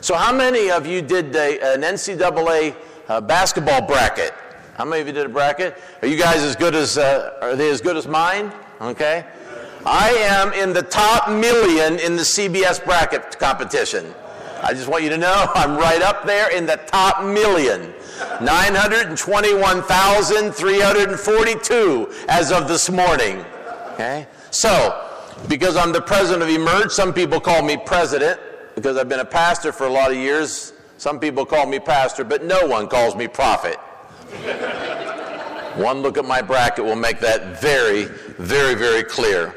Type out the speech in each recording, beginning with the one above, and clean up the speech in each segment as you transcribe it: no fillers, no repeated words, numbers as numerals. So how many of you did an NCAA basketball bracket? How many of you did a bracket? Are you guys as good as, are they as good as mine? Okay. I am in the top million in the CBS bracket competition. I just want you to know I'm right up there in the top million. 921,342 as of this morning. Okay? So, because I'm the president of Emerge, some people call me president because I've been a pastor for a lot of years. Some people call me pastor, but no one calls me prophet. One look at my bracket will make that very, very, very clear.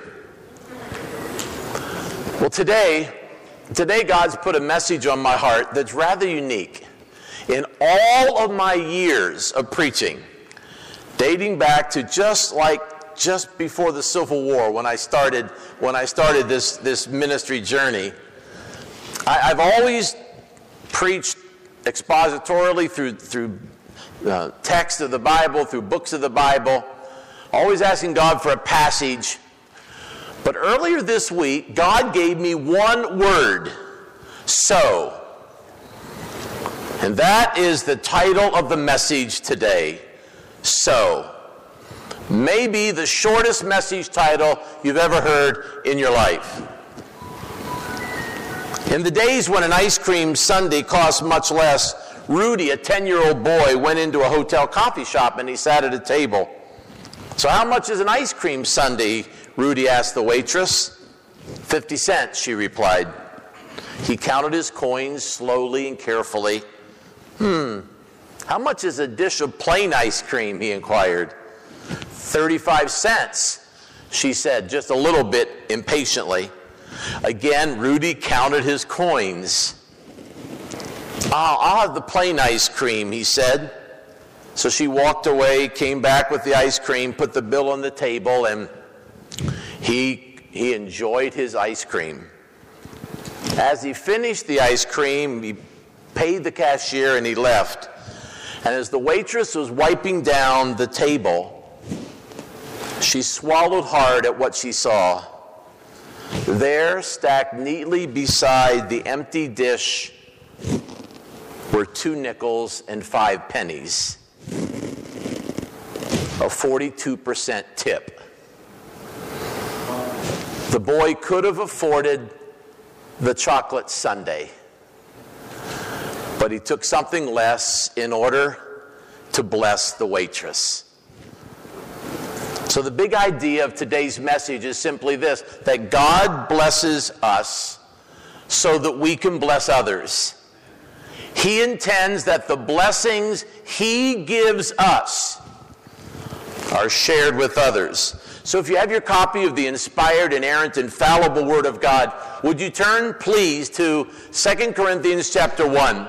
Well, today God's put a message on my heart that's rather unique. In all of my years of preaching, dating back to just before the Civil War, when I started this ministry journey, I've always preached expositorily through text of the Bible, through books of the Bible, always asking God for a passage. But earlier this week, God gave me one word, so. And that is the title of the message today, so. Maybe the shortest message title you've ever heard in your life. In the days when an ice cream sundae cost much less, Rudy, a 10-year-old boy, went into a hotel coffee shop and he sat at a table. So how much is an ice cream sundae? Rudy asked the waitress. 50 cents, she replied. He counted his coins slowly and carefully. How much is a dish of plain ice cream? He inquired. 35 cents, she said, just a little bit impatiently. Again, Rudy counted his coins. I'll have the plain ice cream, he said. So she walked away, came back with the ice cream, put the bill on the table, and he enjoyed his ice cream. As he finished the ice cream, he paid the cashier and he left. And as the waitress was wiping down the table, she swallowed hard at what she saw. There, stacked neatly beside the empty dish, were 2 nickels and 5 pennies, a 42% tip. The boy could have afforded the chocolate sundae, but he took something less in order to bless the waitress. So the big idea of today's message is simply this, that God blesses us so that we can bless others. He intends that the blessings He gives us are shared with others. So if you have your copy of the inspired, inerrant, infallible Word of God, would you turn, please, to 2 Corinthians chapter 1.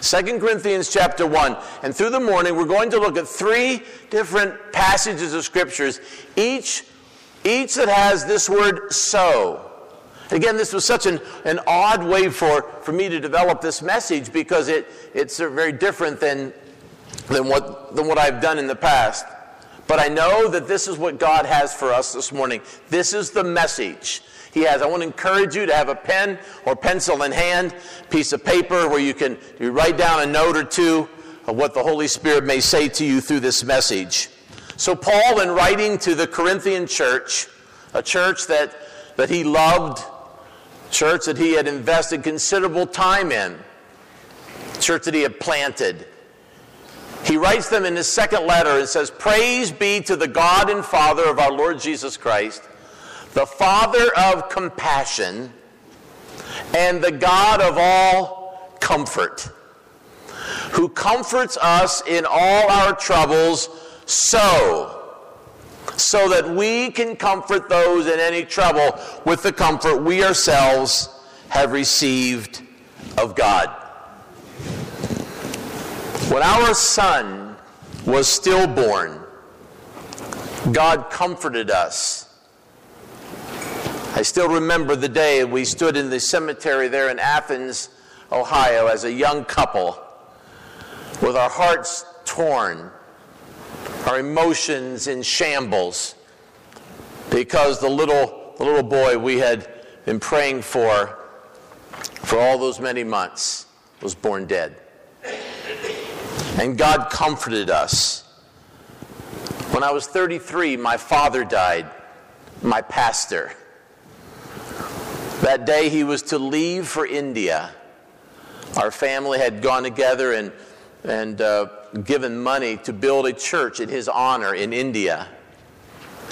2 Corinthians chapter 1. And through the morning, we're going to look at 3 different passages of scriptures, each that has this word, so. Again, this was such an odd way for me to develop this message because it's very different than what I've done in the past. But I know that this is what God has for us this morning. This is the message He has. I want to encourage you to have a pen or pencil in hand, piece of paper where you write down a note or two of what the Holy Spirit may say to you through this message. So Paul, in writing to the Corinthian church, a church that he loved, a church that he had invested considerable time in, a church that he had planted, he writes them in his second letter and says, "Praise be to the God and Father of our Lord Jesus Christ, the Father of compassion and the God of all comfort, who comforts us in all our troubles so that we can comfort those in any trouble with the comfort we ourselves have received of God." When our son was stillborn, God comforted us. I still remember the day we stood in the cemetery there in Athens, Ohio, as a young couple, with our hearts torn, our emotions in shambles, because the little boy we had been praying for for all those many months was born dead. And God comforted us. When I was 33, my father died, my pastor. That day he was to leave for India. Our family had gone together and given money to build a church in his honor in India.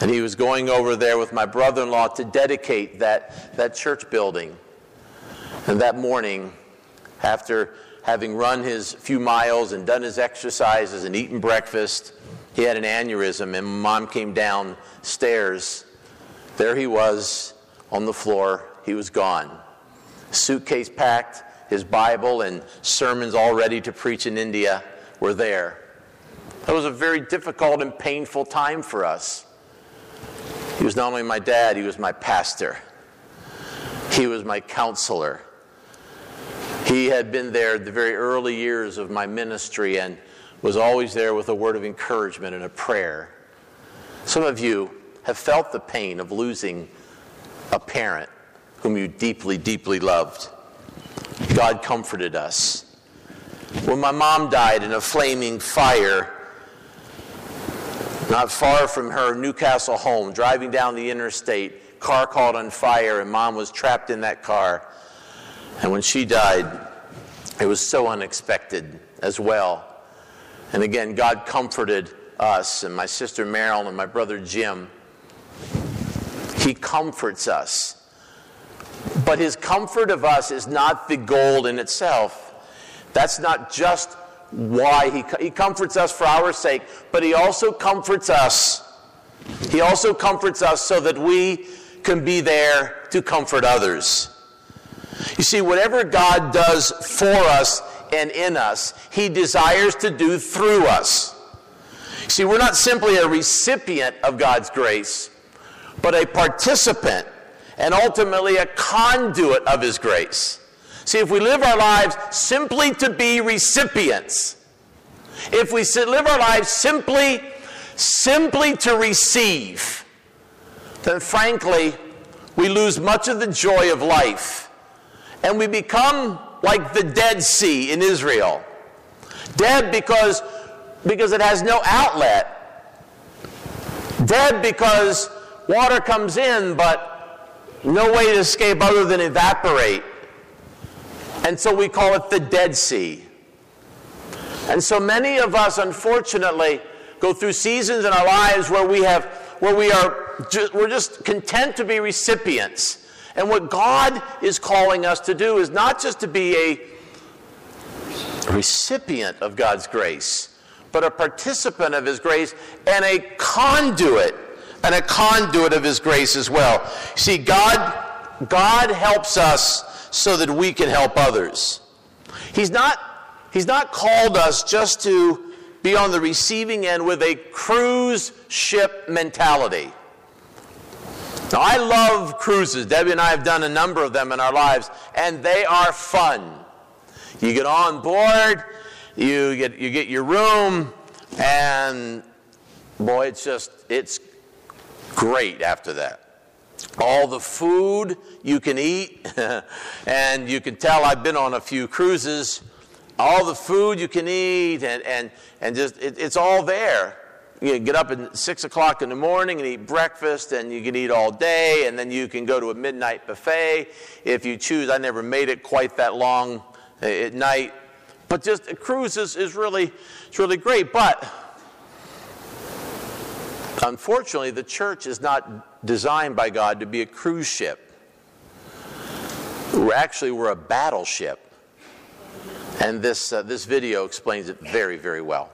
And he was going over there with my brother-in-law to dedicate that church building. And that morning, after having run his few miles and done his exercises and eaten breakfast, he had an aneurysm, and Mom came downstairs. There he was on the floor. He was gone. Suitcase packed, his Bible and sermons all ready to preach in India were there. That was a very difficult and painful time for us. He was not only my dad, he was my pastor. He was my counselor. He had been there the very early years of my ministry and was always there with a word of encouragement and a prayer. Some of you have felt the pain of losing a parent whom you deeply, deeply loved. God comforted us. When my mom died in a flaming fire, not far from her Newcastle home, driving down the interstate, car caught on fire, and Mom was trapped in that car. And when she died, it was so unexpected as well. And again, God comforted us and my sister Marilyn and my brother Jim. He comforts us. But his comfort of us is not the goal in itself. That's not just why he comforts us for our sake, but he also comforts us. He also comforts us so that we can be there to comfort others. You see, whatever God does for us and in us, he desires to do through us. See, we're not simply a recipient of God's grace, but a participant and ultimately a conduit of his grace. See, if we live our lives simply to be recipients, if we live our lives simply to receive, then frankly, we lose much of the joy of life, and we become like the Dead Sea in Israel. Dead because it has no outlet. Dead because water comes in, but no way to escape other than evaporate. And so we call it the Dead Sea. And so many of us, unfortunately, go through seasons in our lives where we're just content to be recipients. And what God is calling us to do is not just to be a recipient of God's grace, but a participant of his grace and a conduit of his grace as well. See, God helps us so that we can help others. He's not called us just to be on the receiving end with a cruise ship mentality. Now, I love cruises. Debbie and I have done a number of them in our lives, and they are fun. You get on board, you get your room, and boy, it's great after that. All the food you can eat, and you can tell I've been on a few cruises. All the food you can eat, and just it's all there. You get up at 6 o'clock in the morning and eat breakfast, and you can eat all day, and then you can go to a midnight buffet if you choose. I never made it quite that long at night. But just a cruise is really great. But unfortunately, the church is not designed by God to be a cruise ship. We're a battleship. And this video explains it very, very well.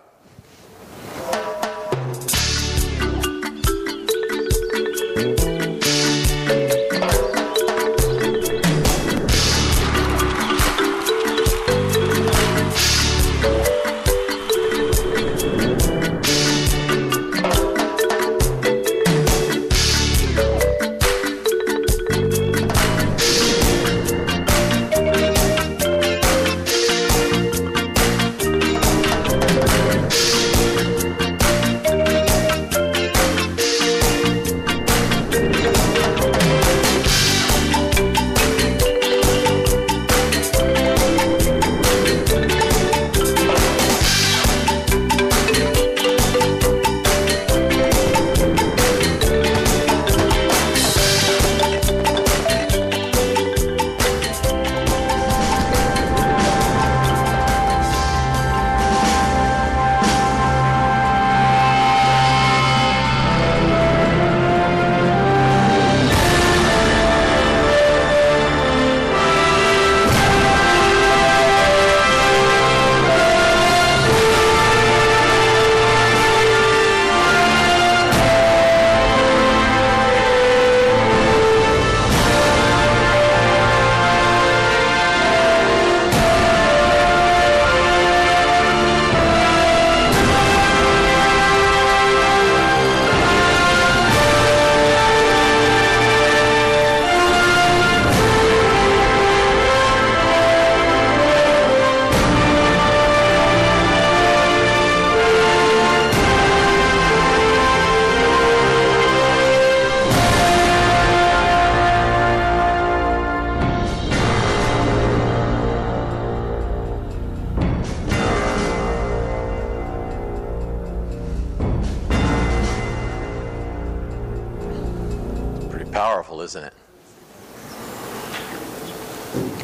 model, isn't it?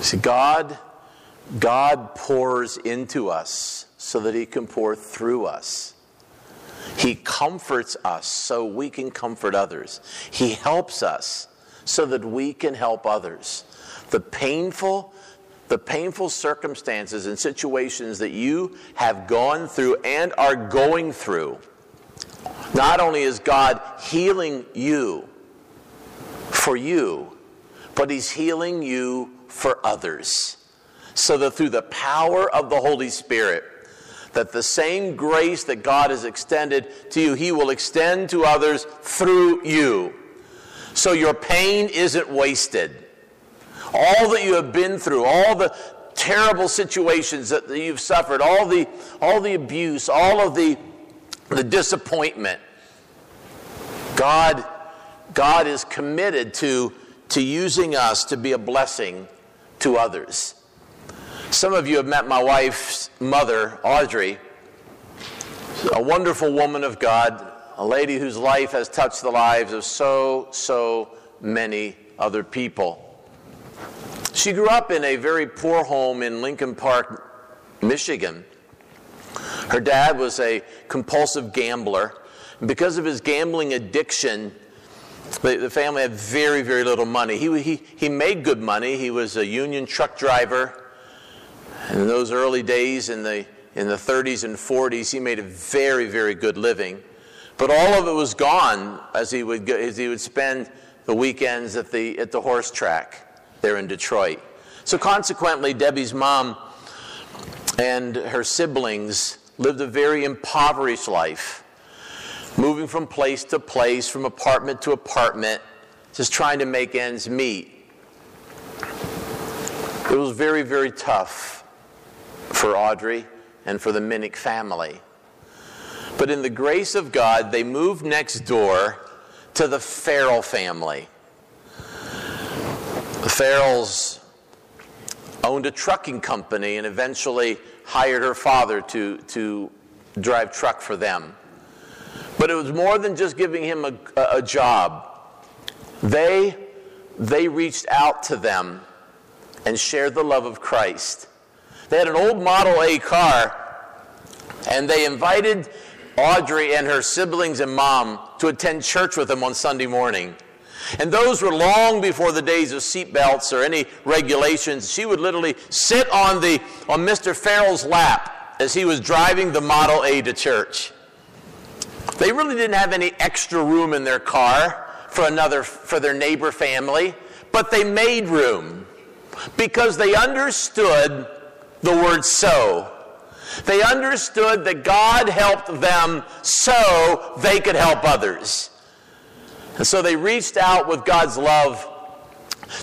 See, God pours into us so that he can pour through us. He comforts us so we can comfort others. He helps us so that we can help others. The painful circumstances and situations that you have gone through and are going through, not only is God healing you for you, but he's healing you for others. So that through the power of the Holy Spirit, that the same grace that God has extended to you, he will extend to others through you. So your pain isn't wasted. All that you have been through, all the terrible situations that you've suffered, all the abuse, all of the disappointment, God is committed to using us to be a blessing to others. Some of you have met my wife's mother, Audrey, a wonderful woman of God, a lady whose life has touched the lives of so many other people. She grew up in a very poor home in Lincoln Park, Michigan. Her dad was a compulsive gambler. Because of his gambling addiction, the family had very, very little money. He made good money. He was a union truck driver. In those early days, in the 30s and 40s, he made a very, very good living. But all of it was gone as he would spend the weekends at the horse track there in Detroit. So consequently, Debbie's mom and her siblings lived a very impoverished life, moving from place to place, from apartment to apartment, just trying to make ends meet. It was very, very tough for Audrey and for the Minnick family. But in the grace of God, they moved next door to the Farrell family. The Farrells owned a trucking company and eventually hired her father to drive truck for them. But it was more than just giving him a job. They reached out to them and shared the love of Christ. They had an old Model A car, and they invited Audrey and her siblings and mom to attend church with them on Sunday morning. And those were long before the days of seatbelts or any regulations. She would literally sit on Mr. Farrell's lap as he was driving the Model A to church. They really didn't have any extra room in their car for their neighbor family, but they made room because they understood the word sow. They understood that God helped them so they could help others. And so they reached out with God's love,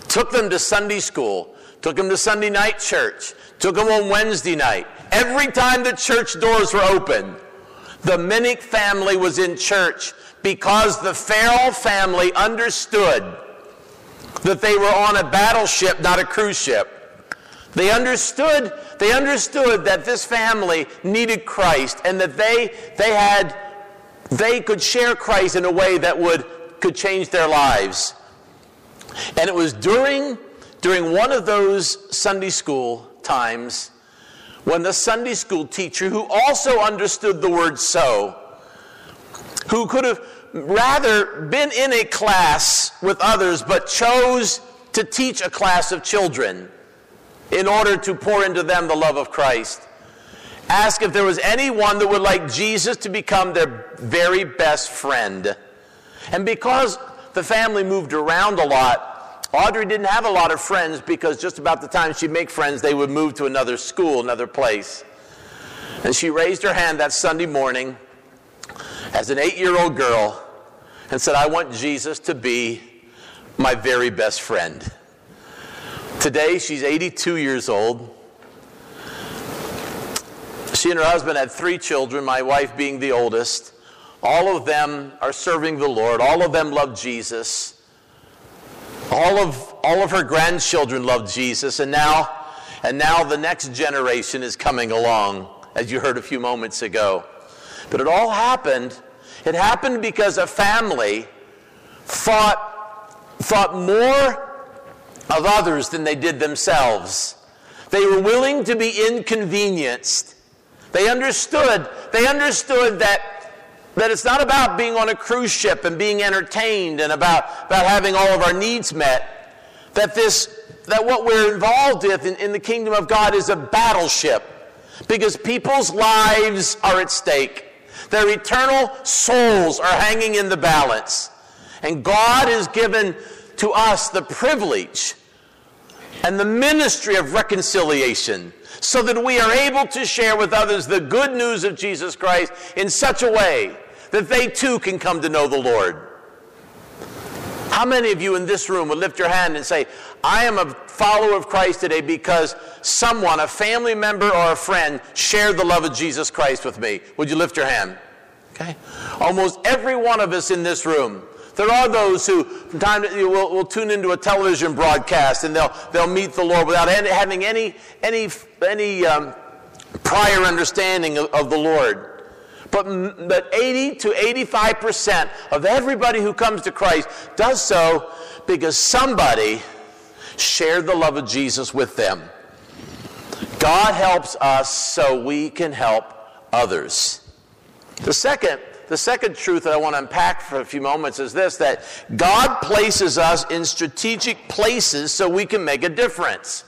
took them to Sunday school, took them to Sunday night church, took them on Wednesday night. Every time the church doors were open, the Minnick family was in church because the Farrell family understood that they were on a battleship, not a cruise ship. They understood that this family needed Christ and that they could share Christ in a way that could change their lives. And it was during one of those Sunday school times when the Sunday school teacher, who also understood the word sow, who could have rather been in a class with others but chose to teach a class of children, in order to pour into them the love of Christ, ask if there was anyone that would like Jesus to become their very best friend. And because the family moved around a lot, Audrey didn't have a lot of friends because just about the time she'd make friends, they would move to another school, another place. And she raised her hand that Sunday morning as an 8-year-old girl and said, "I want Jesus to be my very best friend." Today, she's 82 years old. She and her husband had 3 children, my wife being the oldest. All of them are serving the Lord. All of them love Jesus. All of her grandchildren love Jesus. And now the next generation is coming along, as you heard a few moments ago. But it all happened. It happened because a family thought thought more of others than they did themselves. They were willing to be inconvenienced. They understood that it's not about being on a cruise ship and being entertained and about having all of our needs met, that what we're involved with in the kingdom of God is a battleship, because people's lives are at stake. Their eternal souls are hanging in the balance. And God has given to us the privilege and the ministry of reconciliation, so that we are able to share with others the good news of Jesus Christ in such a way that they too can come to know the Lord. How many of you in this room would lift your hand and say, I am a follower of Christ today because someone, a family member or a friend, shared the love of Jesus Christ with me? Would you lift your hand? Okay. Almost every one of us in this room. There are those who from time to time will tune into a television broadcast and they'll meet the Lord without having any prior understanding of the Lord. But 80 to 85% of everybody who comes to Christ does so because somebody shared the love of Jesus with them. God helps us so we can help others. The second truth that I want to unpack for a few moments is this, that God places us in strategic places so we can make a difference.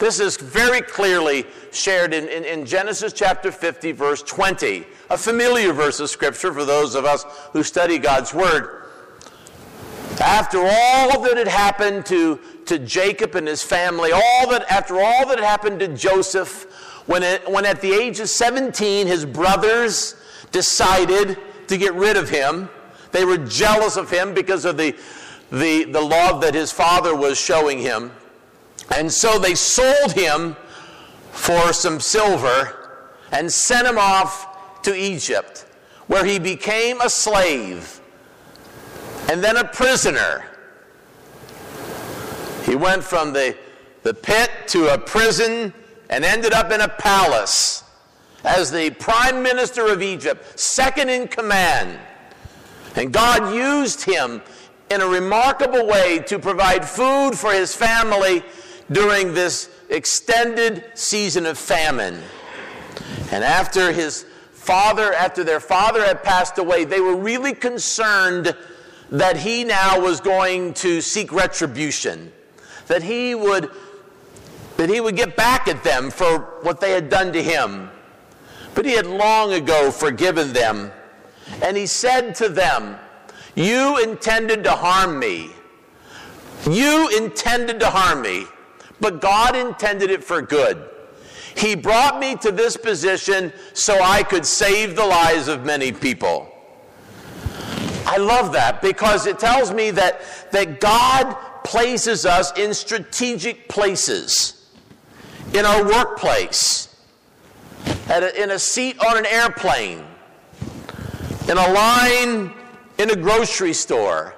This is very clearly shared in Genesis chapter 50, verse 20, a familiar verse of Scripture for those of us who study God's Word. After all that had happened to Jacob and his family, after all that had happened to Joseph, when at the age of 17 his brothers decided to get rid of him. They were jealous of him because of the love that his father was showing him. And so they sold him for some silver and sent him off to Egypt, where he became a slave and then a prisoner. He went from the pit to a prison and ended up in a palace as the prime minister of Egypt, second in command. And God used him in a remarkable way to provide food for his family during this extended season of famine. And after their father had passed away, they were really concerned that he now was going to seek retribution, that he would get back at them for what they had done to him. But he had long ago forgiven them. And he said to them, you intended to harm me. But God intended it for good. He brought me to this position so I could save the lives of many people. I love that, because it tells me that God places us in strategic places. In our workplace. In a seat on an airplane, in a line in a grocery store,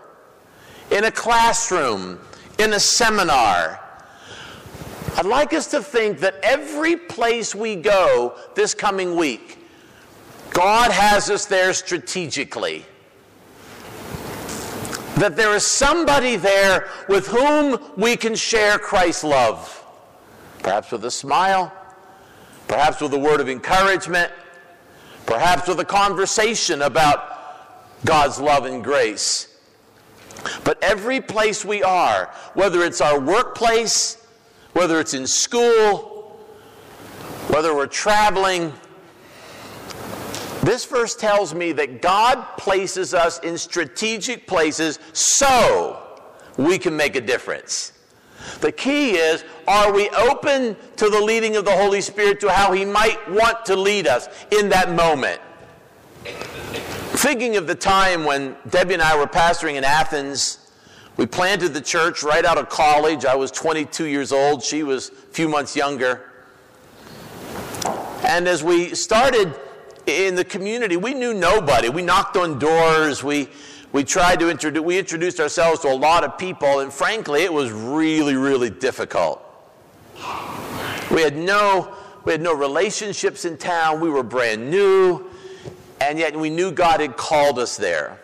in a classroom, in a seminar. I'd like us to think that every place we go this coming week, God has us there strategically. That there is somebody there with whom we can share Christ's love. Perhaps with a smile. Perhaps with a word of encouragement, perhaps with a conversation about God's love and grace. But every place we are, whether it's our workplace, whether it's in school, whether we're traveling, this verse tells me that God places us in strategic places so we can make a difference. The key is, are we open to the leading of the Holy Spirit, to how He might want to lead us in that moment? Thinking of the time when Debbie and I were pastoring in Athens, we planted the church right out of college. I was 22 years old. She was a few months younger. And as we started in the community, we knew nobody. We knocked on doors. We introduced ourselves to a lot of people, and frankly, it was really, really difficult. We had no relationships in town. We were brand new, and yet we knew God had called us there.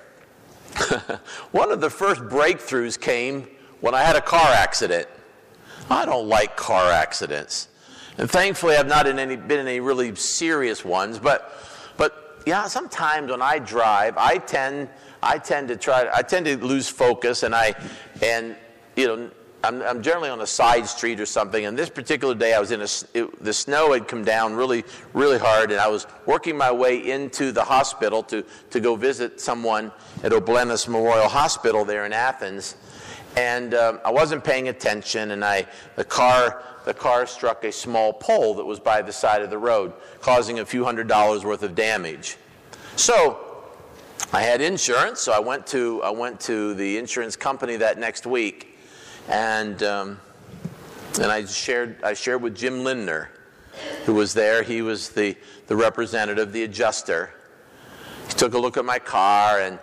One of the first breakthroughs came when I had a car accident. I don't like car accidents. And thankfully, I've not been in any really serious ones. But yeah, sometimes when I drive, I tend to lose focus, I'm generally on a side street or something. And this particular day, I was the snow had come down really, really hard, and I was working my way into the hospital to go visit someone at Oblenis Memorial Hospital there in Athens. And I wasn't paying attention, and the car struck a small pole that was by the side of the road, causing a few $100s worth of damage. So I had insurance, so I went to the insurance company that next week, and I shared with Jim Lindner, who was there. He was the representative, the adjuster. He took a look at my car and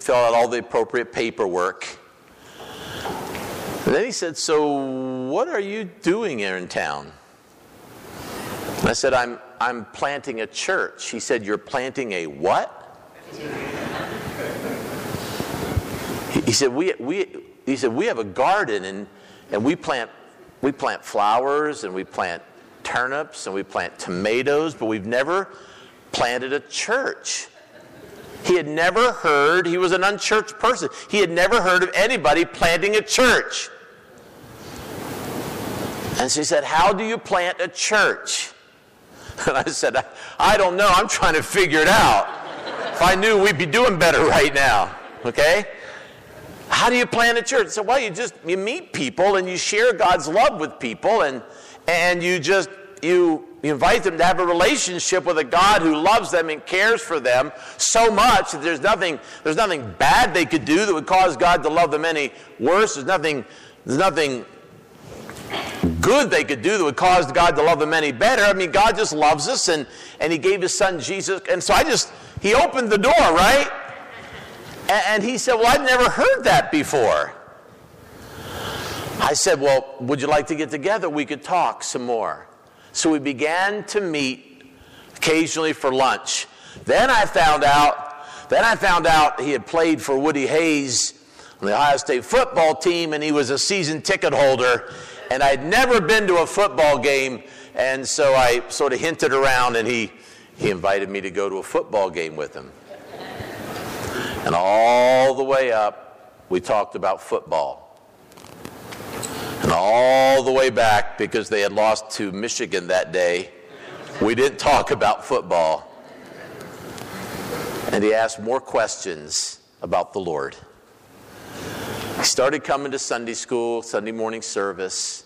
filled out all the appropriate paperwork. And then he said, "So what are you doing here in town?" And I said, "I'm planting a church." He said, "You're planting a what?" He said, "We have a garden and we plant flowers and we plant turnips and we plant tomatoes, but we've never planted a church." He had never heard. He was an unchurched person. He had never heard of anybody planting a church. And she said, "How do you plant a church?" And I said, "I don't know. I'm trying to figure it out. If I knew, we'd be doing better right now, okay? How do you plant a church?" So, well, you meet people and you share God's love with people and you invite them to have a relationship with a God who loves them and cares for them so much that there's nothing bad they could do that would cause God to love them any worse. There's nothing good they could do that would cause God to love them any better. I mean, God just loves us, and He gave His Son Jesus. And so He opened the door, right? And he said, "Well, I'd never heard that before." I said, "Well, would you like to get together? We could talk some more." So we began to meet occasionally for lunch. Then I found out he had played for Woody Hayes on the Ohio State football team, and he was a season ticket holder. And I'd never been to a football game, and so I sort of hinted around, and he invited me to go to a football game with him. And all the way up, we talked about football. And all the way back, because they had lost to Michigan that day, we didn't talk about football. And he asked more questions about the Lord. He started coming to Sunday school, Sunday morning service.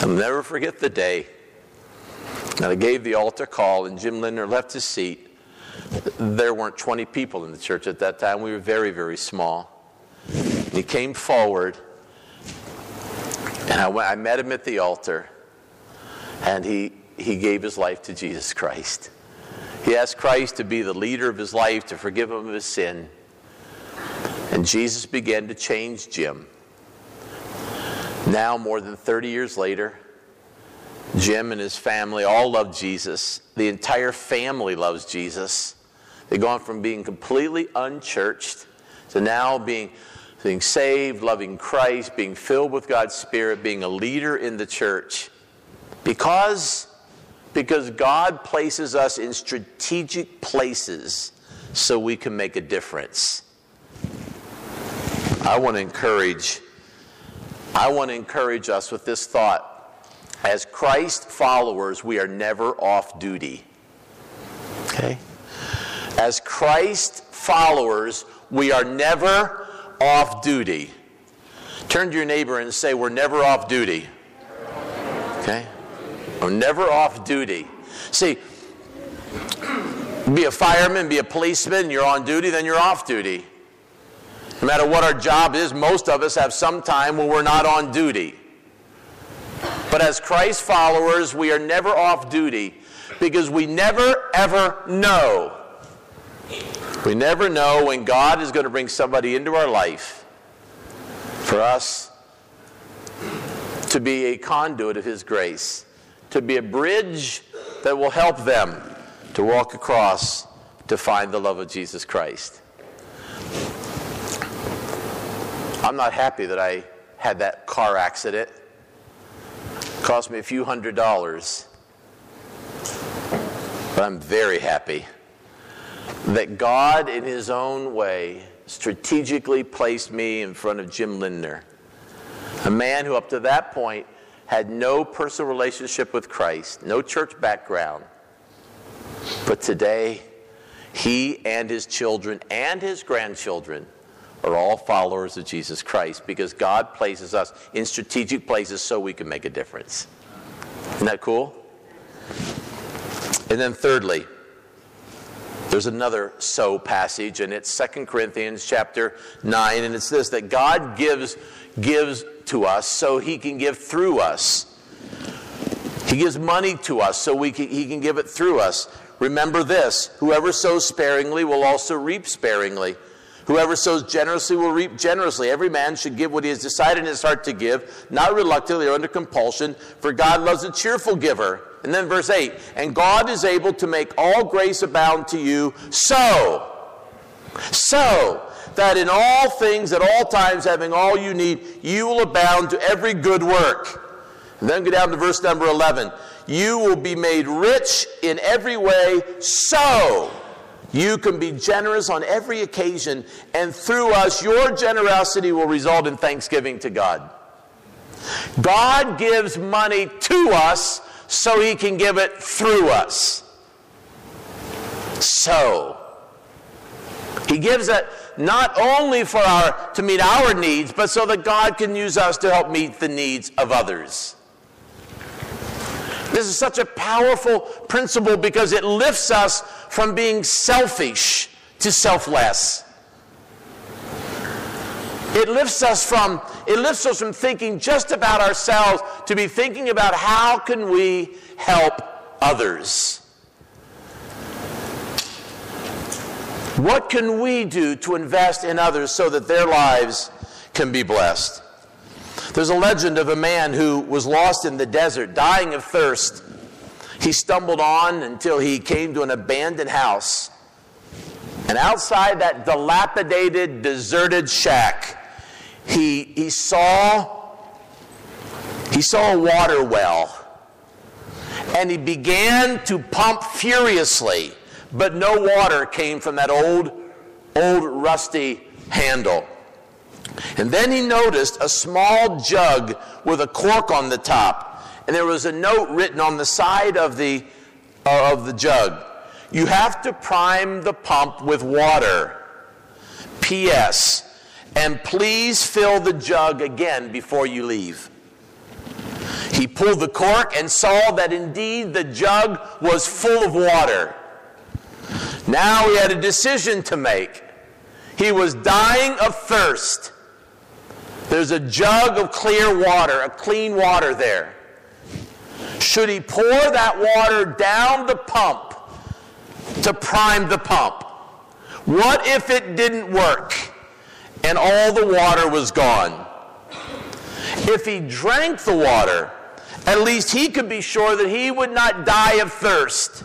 I'll never forget the day. And I gave the altar call, and Jim Lindner left his seat. There weren't 20 people in the church at that time. We were very, very small. And he came forward, and I met him at the altar, and he gave his life to Jesus Christ. He asked Christ to be the leader of his life, to forgive him of his sin. And Jesus began to change Jim. Now, more than 30 years later, Jim and his family all love Jesus. The entire family loves Jesus. They've gone from being completely unchurched to now being saved, loving Christ, being filled with God's Spirit, being a leader in the church. Because God places us in strategic places so we can make a difference. I want to encourage us with this thought. As Christ followers, we are never off duty. Okay? As Christ followers, we are never off duty. Turn to your neighbor and say, "We're never off duty." Okay? We're never off duty. See, be a fireman, be a policeman, you're on duty, then you're off duty. No matter what our job is, most of us have some time when we're not on duty. But as Christ followers, we are never off duty because we never, ever know. We never know when God is going to bring somebody into our life for us to be a conduit of His grace, to be a bridge that will help them to walk across to find the love of Jesus Christ. I'm not happy that I had that car accident. It cost me a few $100s. But I'm very happy that God, in his own way, strategically placed me in front of Jim Lindner, a man who up to that point had no personal relationship with Christ, no church background. But today, he and his children and his grandchildren are all followers of Jesus Christ because God places us in strategic places so we can make a difference. Isn't that cool? And then thirdly, there's another so passage, and it's 2 Corinthians chapter 9, and it's this, that God gives to us so he can give through us. He gives money to us so he can give it through us. Remember this, whoever sows sparingly will also reap sparingly. Whoever sows generously will reap generously. Every man should give what he has decided in his heart to give, not reluctantly or under compulsion, for God loves a cheerful giver. And then verse 8, and God is able to make all grace abound to you, so that in all things, at all times, having all you need, you will abound to every good work. And then go down to verse number 11. You will be made rich in every way, so you can be generous on every occasion, and through us, your generosity will result in thanksgiving to God. God gives money to us so he can give it through us. So he gives it not only for to meet our needs, but so that God can use us to help meet the needs of others. This is such a powerful principle because it lifts us from being selfish to selfless. It lifts us from thinking just about ourselves to be thinking about how can we help others. What can we do to invest in others so that their lives can be blessed? There's a legend of a man who was lost in the desert, dying of thirst. He stumbled on until he came to an abandoned house. And outside that dilapidated, deserted shack, he saw a water well. And he began to pump furiously, but no water came from that old rusty handle. And then he noticed a small jug with a cork on the top, and there was a note written on the side of the jug. You have to prime the pump with water. P.S. And please fill the jug again before you leave. He pulled the cork and saw that indeed the jug was full of water. Now he had a decision to make. He was dying of thirst. There's a jug of clear water, a clean water there. Should he pour that water down the pump to prime the pump? What if it didn't work and all the water was gone? If he drank the water, at least he could be sure that he would not die of thirst.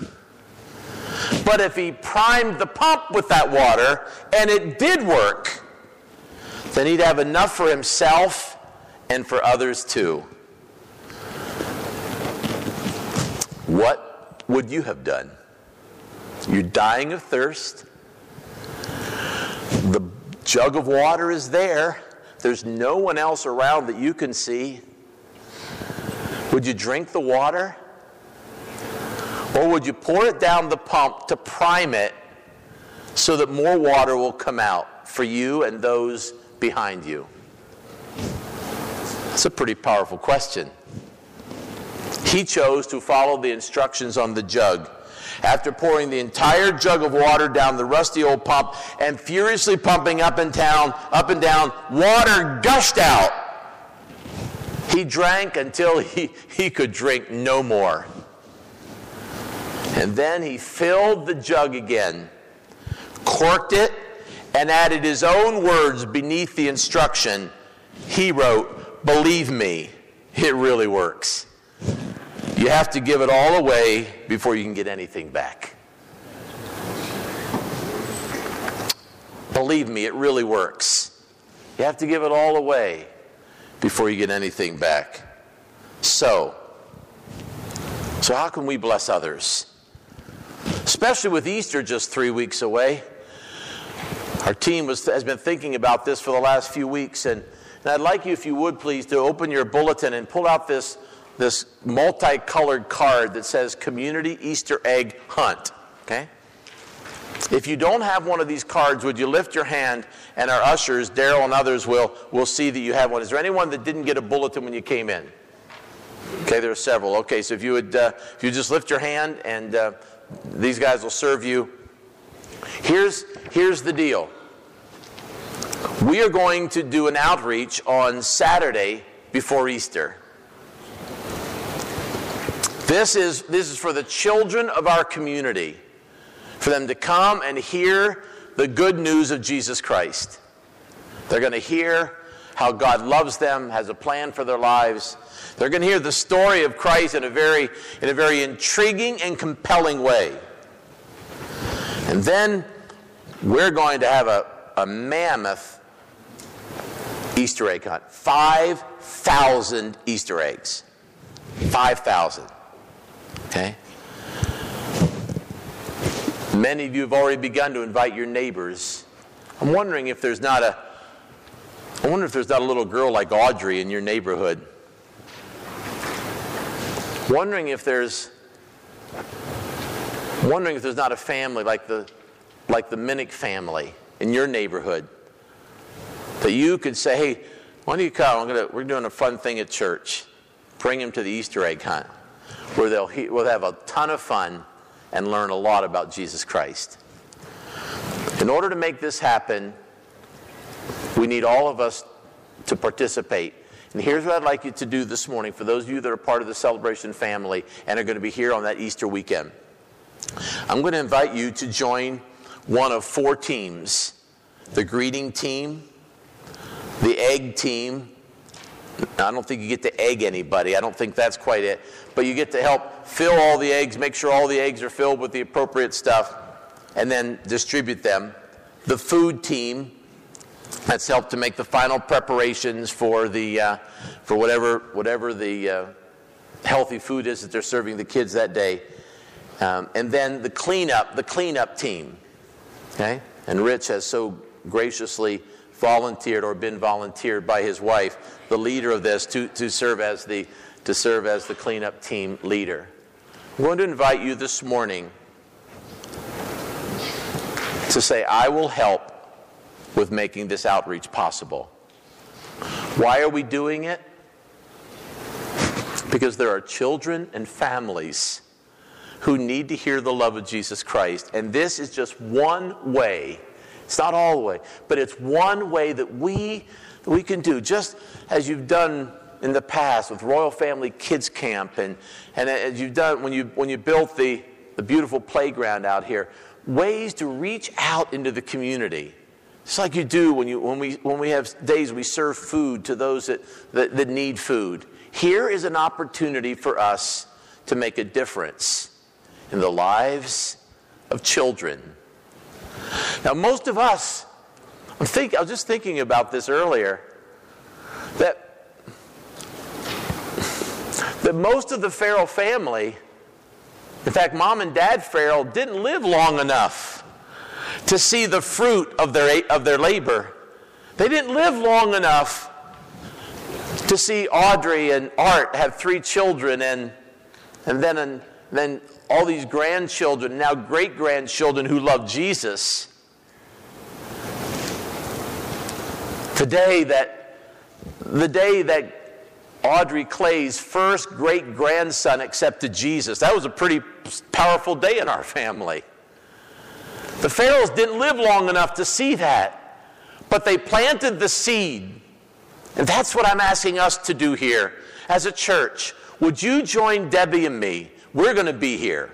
But if he primed the pump with that water and it did work, then he'd have enough for himself and for others too. What would you have done? You're dying of thirst. The jug of water is there. There's no one else around that you can see. Would you drink the water? Or would you pour it down the pump to prime it so that more water will come out for you and those behind you? That's a pretty powerful question. He chose to follow the instructions on the jug. After pouring the entire jug of water down the rusty old pump and furiously pumping up and down, water gushed out. He drank until he could drink no more. And then he filled the jug again, corked it, and added his own words beneath the instruction. He wrote, "Believe me, it really works. You have to give it all away before you can get anything back." Believe me, it really works. You have to give it all away before you get anything back. So how can we bless others? Especially with Easter just 3 weeks away. Our team has been thinking about this for the last few weeks, and I'd like you, if you would please, to open your bulletin and pull out this multicolored card that says Community Easter Egg Hunt. Okay? If you don't have one of these cards, would you lift your hand, and our ushers, Daryl and others, will see that you have one. Is there anyone that didn't get a bulletin when you came in? Okay, there are several. Okay, so if you just lift your hand, and these guys will serve you. Here's the deal. We are going to do an outreach on Saturday before Easter. This is for the children of our community, for them to come and hear the good news of Jesus Christ. They're going to hear how God loves them, has a plan for their lives. They're going to hear the story of Christ in a very intriguing and compelling way. And then we're going to have a mammoth Easter egg hunt. 5,000 Easter eggs. 5,000. Okay? Many of you have already begun to invite your neighbors. I'm wondering if there's not a little girl like Audrey in your neighborhood. Wondering if there's not a family like the Minnick family in your neighborhood that you could say, hey, why don't you come? We're doing a fun thing at church. Bring them to the Easter egg hunt where we'll have a ton of fun and learn a lot about Jesus Christ. In order to make this happen, we need all of us to participate. And here's what I'd like you to do this morning for those of you that are part of the Celebration family and are going to be here on that Easter weekend. I'm going to invite you to join one of four teams: the greeting team, the egg team. I don't think you get to egg anybody. I don't think that's quite it. But you get to help fill all the eggs, make sure all the eggs are filled with the appropriate stuff, and then distribute them. The food team, that's helped to make the final preparations for the for whatever the healthy food is that they're serving the kids that day. And then the cleanup team. Okay? And Rich has so graciously volunteered or been volunteered by his wife, the leader of this, to serve as the cleanup team leader. I'm going to invite you this morning to say, I will help with making this outreach possible. Why are we doing it? Because there are children and families who need to hear the love of Jesus Christ. And this is just one way. It's not all the way, but it's one way that we can do. Just as you've done in the past with Royal Family Kids Camp, and as you've done when you built the beautiful playground out here, ways to reach out into the community. It's like you do when we have days we serve food to those that need food. Here is an opportunity for us to make a difference in the lives of children. Now, most of us, I was just thinking about this earlier, that most of the Farrell family, in fact, Mom and Dad Farrell, didn't live long enough to see the fruit of their labor. They didn't live long enough to see Audrey and Art have 3 children and then all these grandchildren, now great-grandchildren who love Jesus. Today, the day that Audrey Clay's first great-grandson accepted Jesus, that was a pretty powerful day in our family. The Farrells didn't live long enough to see that, but they planted the seed. And that's what I'm asking us to do here as a church. Would you join Debbie and me? We're going to be here.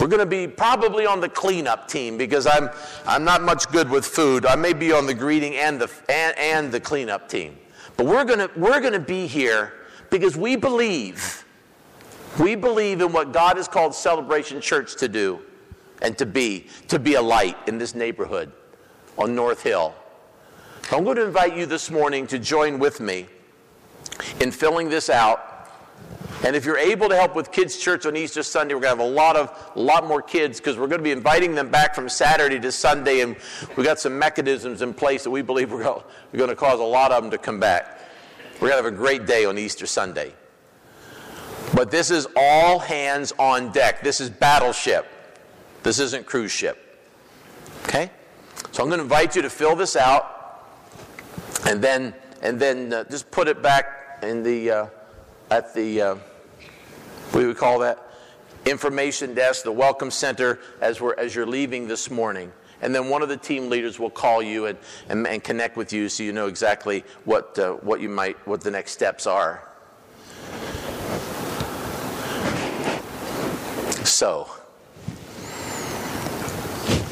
We're going to be probably on the cleanup team because I'm not much good with food. I may be on the greeting and the cleanup team. But we're going to be here because we believe in what God has called Celebration Church to do and to be a light in this neighborhood on North Hill. I'm going to invite you this morning to join with me in filling this out. And if you're able to help with Kids Church on Easter Sunday, we're going to have a lot more kids because we're going to be inviting them back from Saturday to Sunday. And we've got some mechanisms in place that we believe we're going to cause a lot of them to come back. We're going to have a great day on Easter Sunday. But this is all hands on deck. This is battleship. This isn't cruise ship. Okay? So I'm going to invite you to fill this out and then just put it back in the, what do we call that? Information desk, the Welcome Center, as you're leaving this morning. And then one of the team leaders will call you and connect with you so you know exactly what the next steps are. So,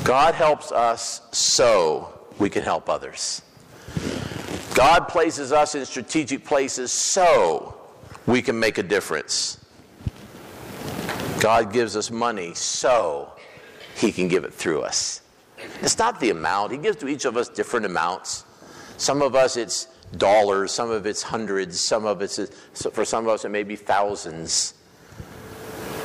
God helps us so we can help others. God places us in strategic places so we can make a difference. God gives us money so He can give it through us. It's not the amount. He gives to each of us different amounts. Some of us it's dollars, some of it's hundreds, some of it's, for some of us it may be thousands,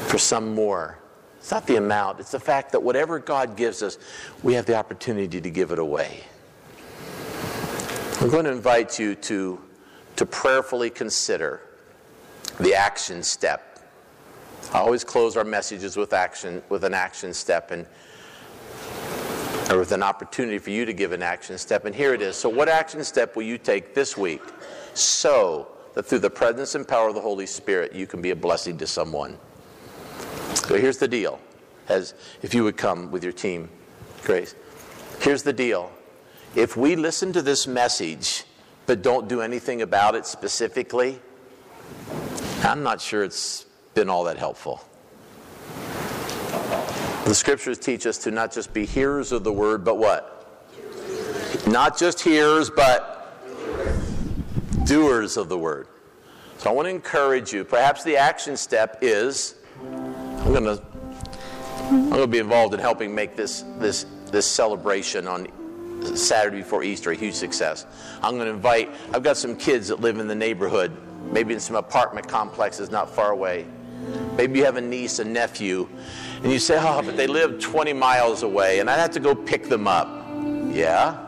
for some more. It's not the amount. It's the fact that whatever God gives us, we have the opportunity to give it away. I'm going to invite you to prayerfully consider the action step. I always close our messages with an action step and or with an opportunity for you to give an action step. And here it is. So what action step will you take this week so that through the presence and power of the Holy Spirit you can be a blessing to someone? So here's the deal. As if you would come with your team, Grace. Here's the deal. If we listen to this message but don't do anything about it specifically, I'm not sure it's been all that helpful. The scriptures teach us to not just be hearers of the word, but what? Not just hearers, but doers of the word. So I want to encourage you. Perhaps the action step is I'm going to be involved in helping make this celebration on Saturday before Easter a huge success. I'm going to invite, I've got some kids that live in the neighborhood, maybe in some apartment complexes not far away. Maybe you have a niece, a nephew, and you say, oh, but they live 20 miles away, and I'd have to go pick them up. Yeah?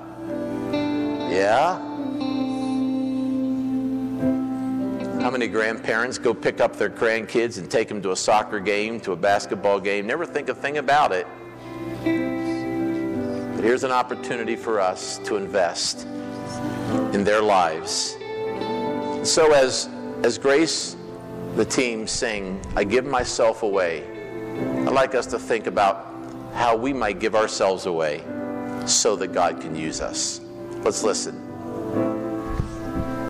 Yeah? How many grandparents go pick up their grandkids and take them to a soccer game, to a basketball game, never think a thing about it? But here's an opportunity for us to invest in their lives. So as Grace, the team, sing, I give myself away, I'd like us to think about how we might give ourselves away so that God can use us. Let's listen.